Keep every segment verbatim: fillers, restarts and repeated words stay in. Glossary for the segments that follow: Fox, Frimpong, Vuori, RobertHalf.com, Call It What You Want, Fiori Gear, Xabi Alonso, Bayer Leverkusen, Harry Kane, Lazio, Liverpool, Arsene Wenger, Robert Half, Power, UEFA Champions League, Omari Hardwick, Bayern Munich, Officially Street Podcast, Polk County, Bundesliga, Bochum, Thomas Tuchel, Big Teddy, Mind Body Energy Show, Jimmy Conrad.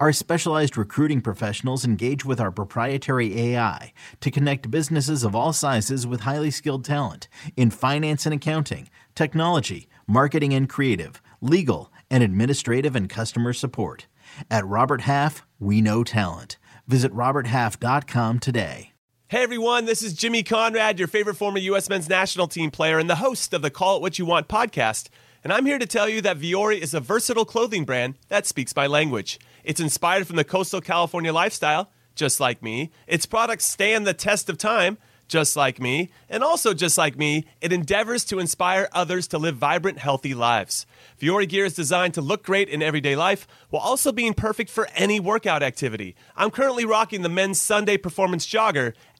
Our specialized recruiting professionals engage with our proprietary A I to connect businesses of all sizes with highly skilled talent in finance and accounting, technology, marketing and creative, legal, and administrative and customer support. At Robert Half, we know talent. Visit Robert Half dot com today. Hey everyone, this is Jimmy Conrad, your favorite former U S men's national team player and the host of the Call It What You Want podcast. And I'm here to tell you that Vuori is a versatile clothing brand that speaks my language. It's inspired from the coastal California lifestyle, just like me. Its products stand the test of time, just like me. And also just like me, it endeavors to inspire others to live vibrant, healthy lives. Fiori Gear is designed to look great in everyday life while also being perfect for any workout activity. I'm currently rocking the men's Sunday performance jogger,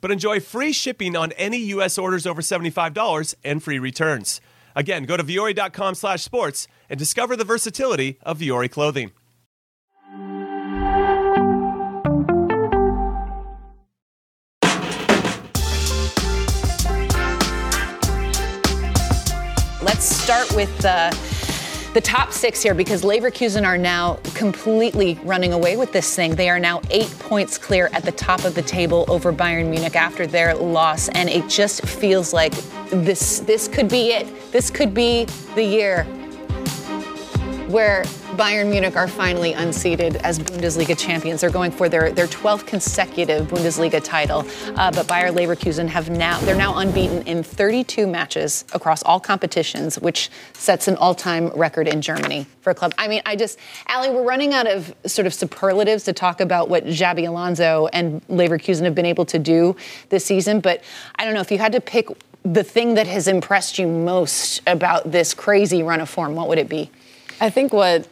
but enjoy free shipping on any U S orders over seventy-five dollars and free returns. Again, go to Vuori dot com slash sports and discover the versatility of Vuori clothing. Let's start with the, the top six here, because Leverkusen are now completely running away with this thing. They are now eight points clear at the top of the table over Bayern Munich after their loss, and it just feels like this this could be it. This could be the year where Bayern Munich are finally unseated as Bundesliga champions. They're going for their, their twelfth consecutive Bundesliga title. Uh, but Bayer Leverkusen have now, they're now unbeaten in thirty-two matches across all competitions, which sets an all-time record in Germany for a club. I mean, I just, Allie, we're running out of sort of superlatives to talk about what Xabi Alonso and Leverkusen have been able to do this season. But I don't know, if you had to pick the thing that has impressed you most about this crazy run of form, what would it be? I think what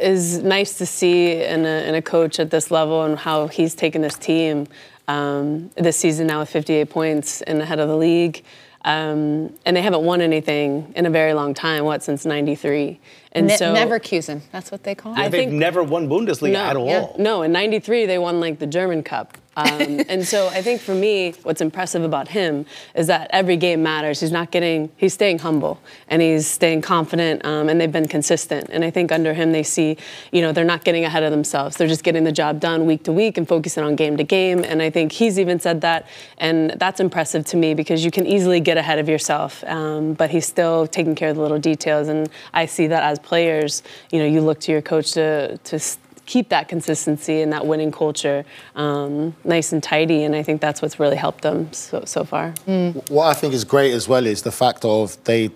is nice to see in a, in a coach at this level and how he's taken this team um, this season now with fifty-eight points and ahead of the league. Um, and they haven't won anything in a very long time, what, since ninety-three. And ne- so Leverkusen, that's what they call it. Yeah, I they've think, never won Bundesliga no, at all. Yeah. No, in ninety-three they won, like, the German Cup. Um, and so I think for me, what's impressive about him is that every game matters. He's not getting, he's staying humble and he's staying confident, um, and they've been consistent. And I think under him, they see, you know, they're not getting ahead of themselves. They're just getting the job done week to week and focusing on game to game. And I think he's even said that. And that's impressive to me, because you can easily get ahead of yourself. Um, but he's still taking care of the little details. And I see that as players, you know, you look to your coach to, to keep that consistency and that winning culture um, nice and tidy, and I think that's what's really helped them so, so far. Mm. What I think is great as well is the fact of they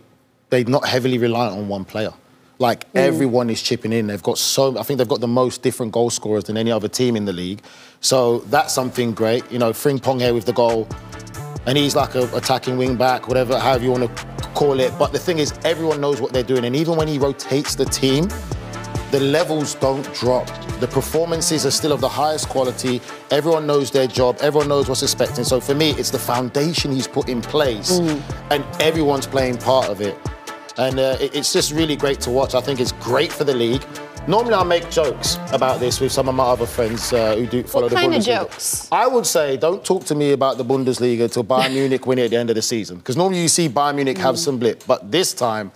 they not heavily reliant on one player. Like, mm. everyone is chipping in. They've got so, I think they've got the most different goal scorers than any other team in the league. So that's something great. You know, Frimpong here with the goal, and he's like a attacking wing back, whatever, however you want to call it. But the thing is, everyone knows what they're doing, and even when he rotates the team, the levels don't drop. The performances are still of the highest quality. Everyone knows their job. Everyone knows what's expected. So for me, it's the foundation he's put in place, mm. and everyone's playing part of it. And uh, it's just really great to watch. I think it's great for the league. Normally, I make jokes about this with some of my other friends uh, who do follow what the Bundesliga. What kind of jokes? I would say, don't talk to me about the Bundesliga till Bayern Munich win it at the end of the season. Because normally you see Bayern Munich mm. have some blip, but this time,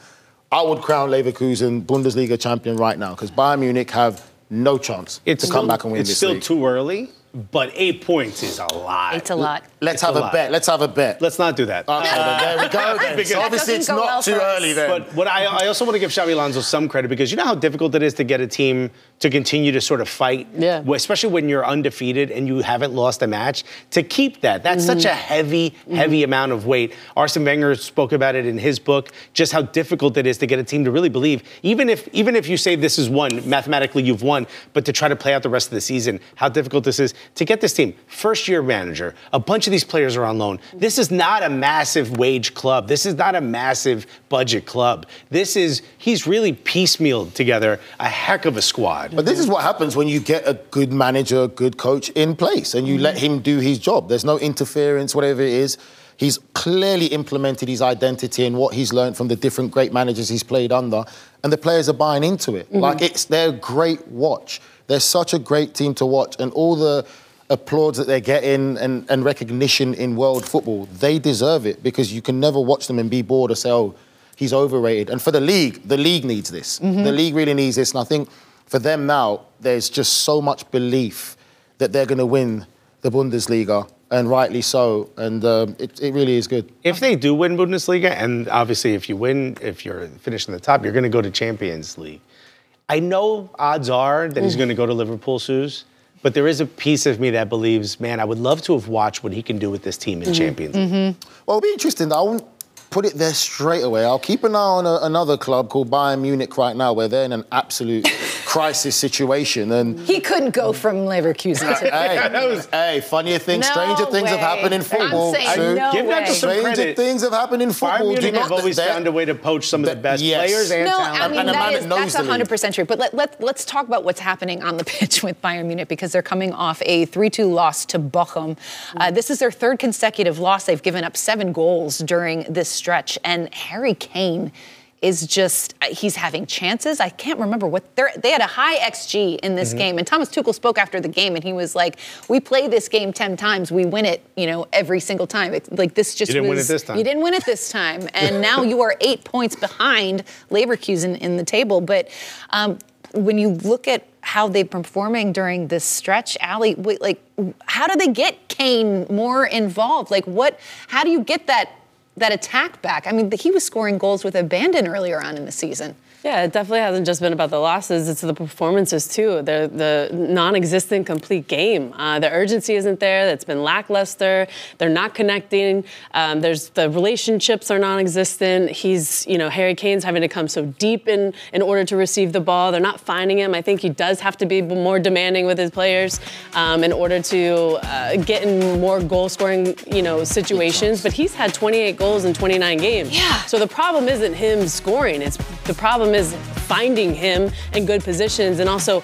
I would crown Leverkusen Bundesliga champion right now, because Bayern Munich have no chance it's to come still, back and win it's this It's still league. Too early. But eight points is a lot. It's a lot. Let's it's have a, a bet. Let's have a bet. Let's not do that. Okay, uh, there we go then. So obviously it's not well too early then. But what I, I also want to give Xabi Alonso some credit, because you know how difficult it is to get a team to continue to sort of fight, yeah. especially when you're undefeated and you haven't lost a match, to keep that. That's mm-hmm. such a heavy, heavy mm-hmm. amount of weight. Arsene Wenger spoke about it in his book, just how difficult it is to get a team to really believe, even if, even if you say this is won, mathematically you've won, but to try to play out the rest of the season, how difficult this is. To get this team, first-year manager, a bunch of these players are on loan. This is not a massive wage club. This is not a massive budget club. This is, he's really piecemealed together a heck of a squad. But this is what happens when you get a good manager, good coach in place, and you mm-hmm. let him do his job. There's no interference, whatever it is. He's clearly implemented his identity and what he's learned from the different great managers he's played under, and the players are buying into it. Mm-hmm. Like, it's their great watch. They're such a great team to watch, and all the applause that they're getting and, and recognition in world football, they deserve it, because you can never watch them and be bored or say, oh, he's overrated. And for the league, the league needs this. Mm-hmm. The league really needs this. And I think for them now, there's just so much belief that they're going to win the Bundesliga, and rightly so, and um, it, it really is good. If they do win Bundesliga, and obviously if you win, if you're finishing the top, you're going to go to Champions League. I know odds are that he's going to go to Liverpool, Suze, but there is a piece of me that believes, man, I would love to have watched what he can do with this team in mm-hmm. Champions League. Mm-hmm. Well, it'll be interesting. I won't put it there straight away. I'll keep an eye on a, another club called Bayern Munich right now, where they're in an absolute crisis situation. And he couldn't go um, from Leverkusen to... hey, hey, funnier things, no stranger way. things have happened in football. I'm saying no Give way. Stranger credit. things have happened in football. Bayern Munich have always found a way to poach some of the best yes. players and no, talent. I mean, and a that man is, that knows that's one hundred percent true. But let, let, let's talk about what's happening on the pitch with Bayern Munich, because they're coming off a three two loss to Bochum. Uh, this is their third consecutive loss. They've given up seven goals during this stretch, and Harry Kane is just, he's having chances. I can't remember what, they had a high X G in this mm-hmm. game, and Thomas Tuchel spoke after the game, and he was like, we play this game ten times, we win it, you know, every single time. It, like, this just You didn't was, win it this time. You didn't win it this time, and now you are eight points behind Leverkusen in the table. But um, when you look at how they've been performing during this stretch, Allie, wait, like, how do they get Kane more involved? Like, what, how do you get that that attack back? I mean, he was scoring goals with abandon earlier on in the season. Yeah, it definitely hasn't just been about the losses. It's the performances, too. They're the non-existent complete game. Uh, the urgency isn't there. That's been lackluster. They're not connecting. Um, there's the relationships are non-existent. He's, you know, Harry Kane's having to come so deep in, in order to receive the ball. They're not finding him. I think he does have to be more demanding with his players um, in order to uh, get in more goal-scoring, you know, situations. But he's had twenty-eight goals in twenty-nine games. Yeah. So the problem isn't him scoring. It's the problem is finding him in good positions, and also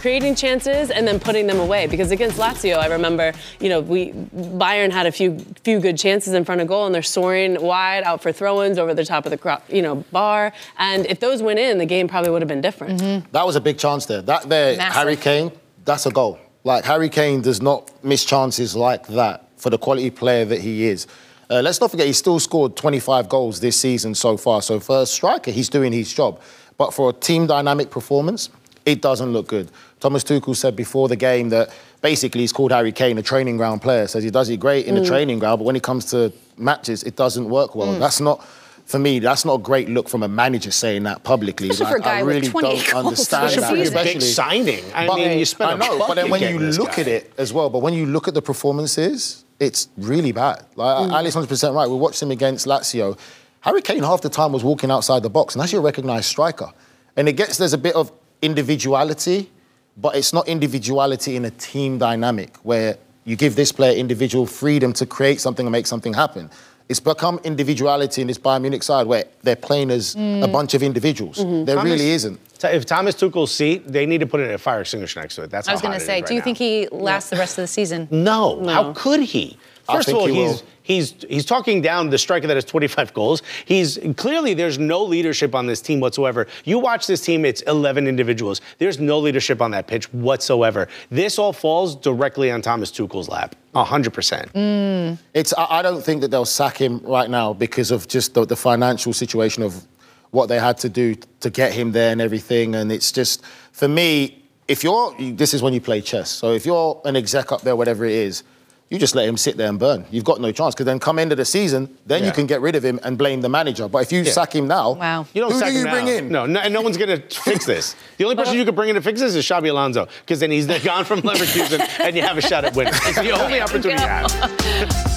creating chances and then putting them away. Because against Lazio, I remember, you know, we Bayern had a few few good chances in front of goal, and they're soaring wide out for throw-ins over the top of the crop, you know, bar. And if those went in, the game probably would have been different. Mm-hmm. That was a big chance there. That there, Massive. Harry Kane, that's a goal. Like, Harry Kane does not miss chances like that for the quality player that he is. Uh, let's not forget, he's still scored twenty-five goals this season so far. So for a striker, he's doing his job. But for a team dynamic performance, it doesn't look good. Thomas Tuchel said before the game that basically he's called Harry Kane a training ground player. Says he does it great in mm. the training ground, but when it comes to matches, it doesn't work well. Mm. That's not... For me, that's not a great look from a manager saying that publicly. Especially like, for a guy I really with don't understand that. Especially for a big signing. I but, mean, you spent I know, but then when you look guy. at it as well, but when you look at the performances, it's really bad. Like, mm. Ali's one hundred percent right. We watched him against Lazio. Harry Kane half the time was walking outside the box, and that's your recognised striker. And it gets, there's a bit of individuality, but it's not individuality in a team dynamic where you give this player individual freedom to create something and make something happen. It's become individuality in this Bayern Munich side where they're playing as mm. a bunch of individuals. Mm-hmm. There Thomas, really isn't. If Thomas Tuchel's seat, they need to put in a fire extinguisher next to it. That's I was going to say, do right you now. think he lasts yeah. the rest of the season? No. no. How could he? First of all, he he's, he's, he's talking down the striker that has twenty-five goals. He's clearly, there's no leadership on this team whatsoever. You watch this team, it's eleven individuals. There's no leadership on that pitch whatsoever. This all falls directly on Thomas Tuchel's lap, one hundred percent. Mm. It's, I, I don't think that they'll sack him right now because of just the, the financial situation of what they had to do to get him there and everything. And it's just, for me, if you're, this is when you play chess. So if you're an exec up there, whatever it is, you just let him sit there and burn. You've got no chance, because then come end of the season, then yeah. you can get rid of him and blame the manager. But if you yeah. sack him now, wow. you don't who sack do him you now. bring in? No, no, and no one's going to fix this. The only person you could bring in to fix this is Xabi Alonso, because then he's gone from Leverkusen and you have a shot at winning. It's the only opportunity you have.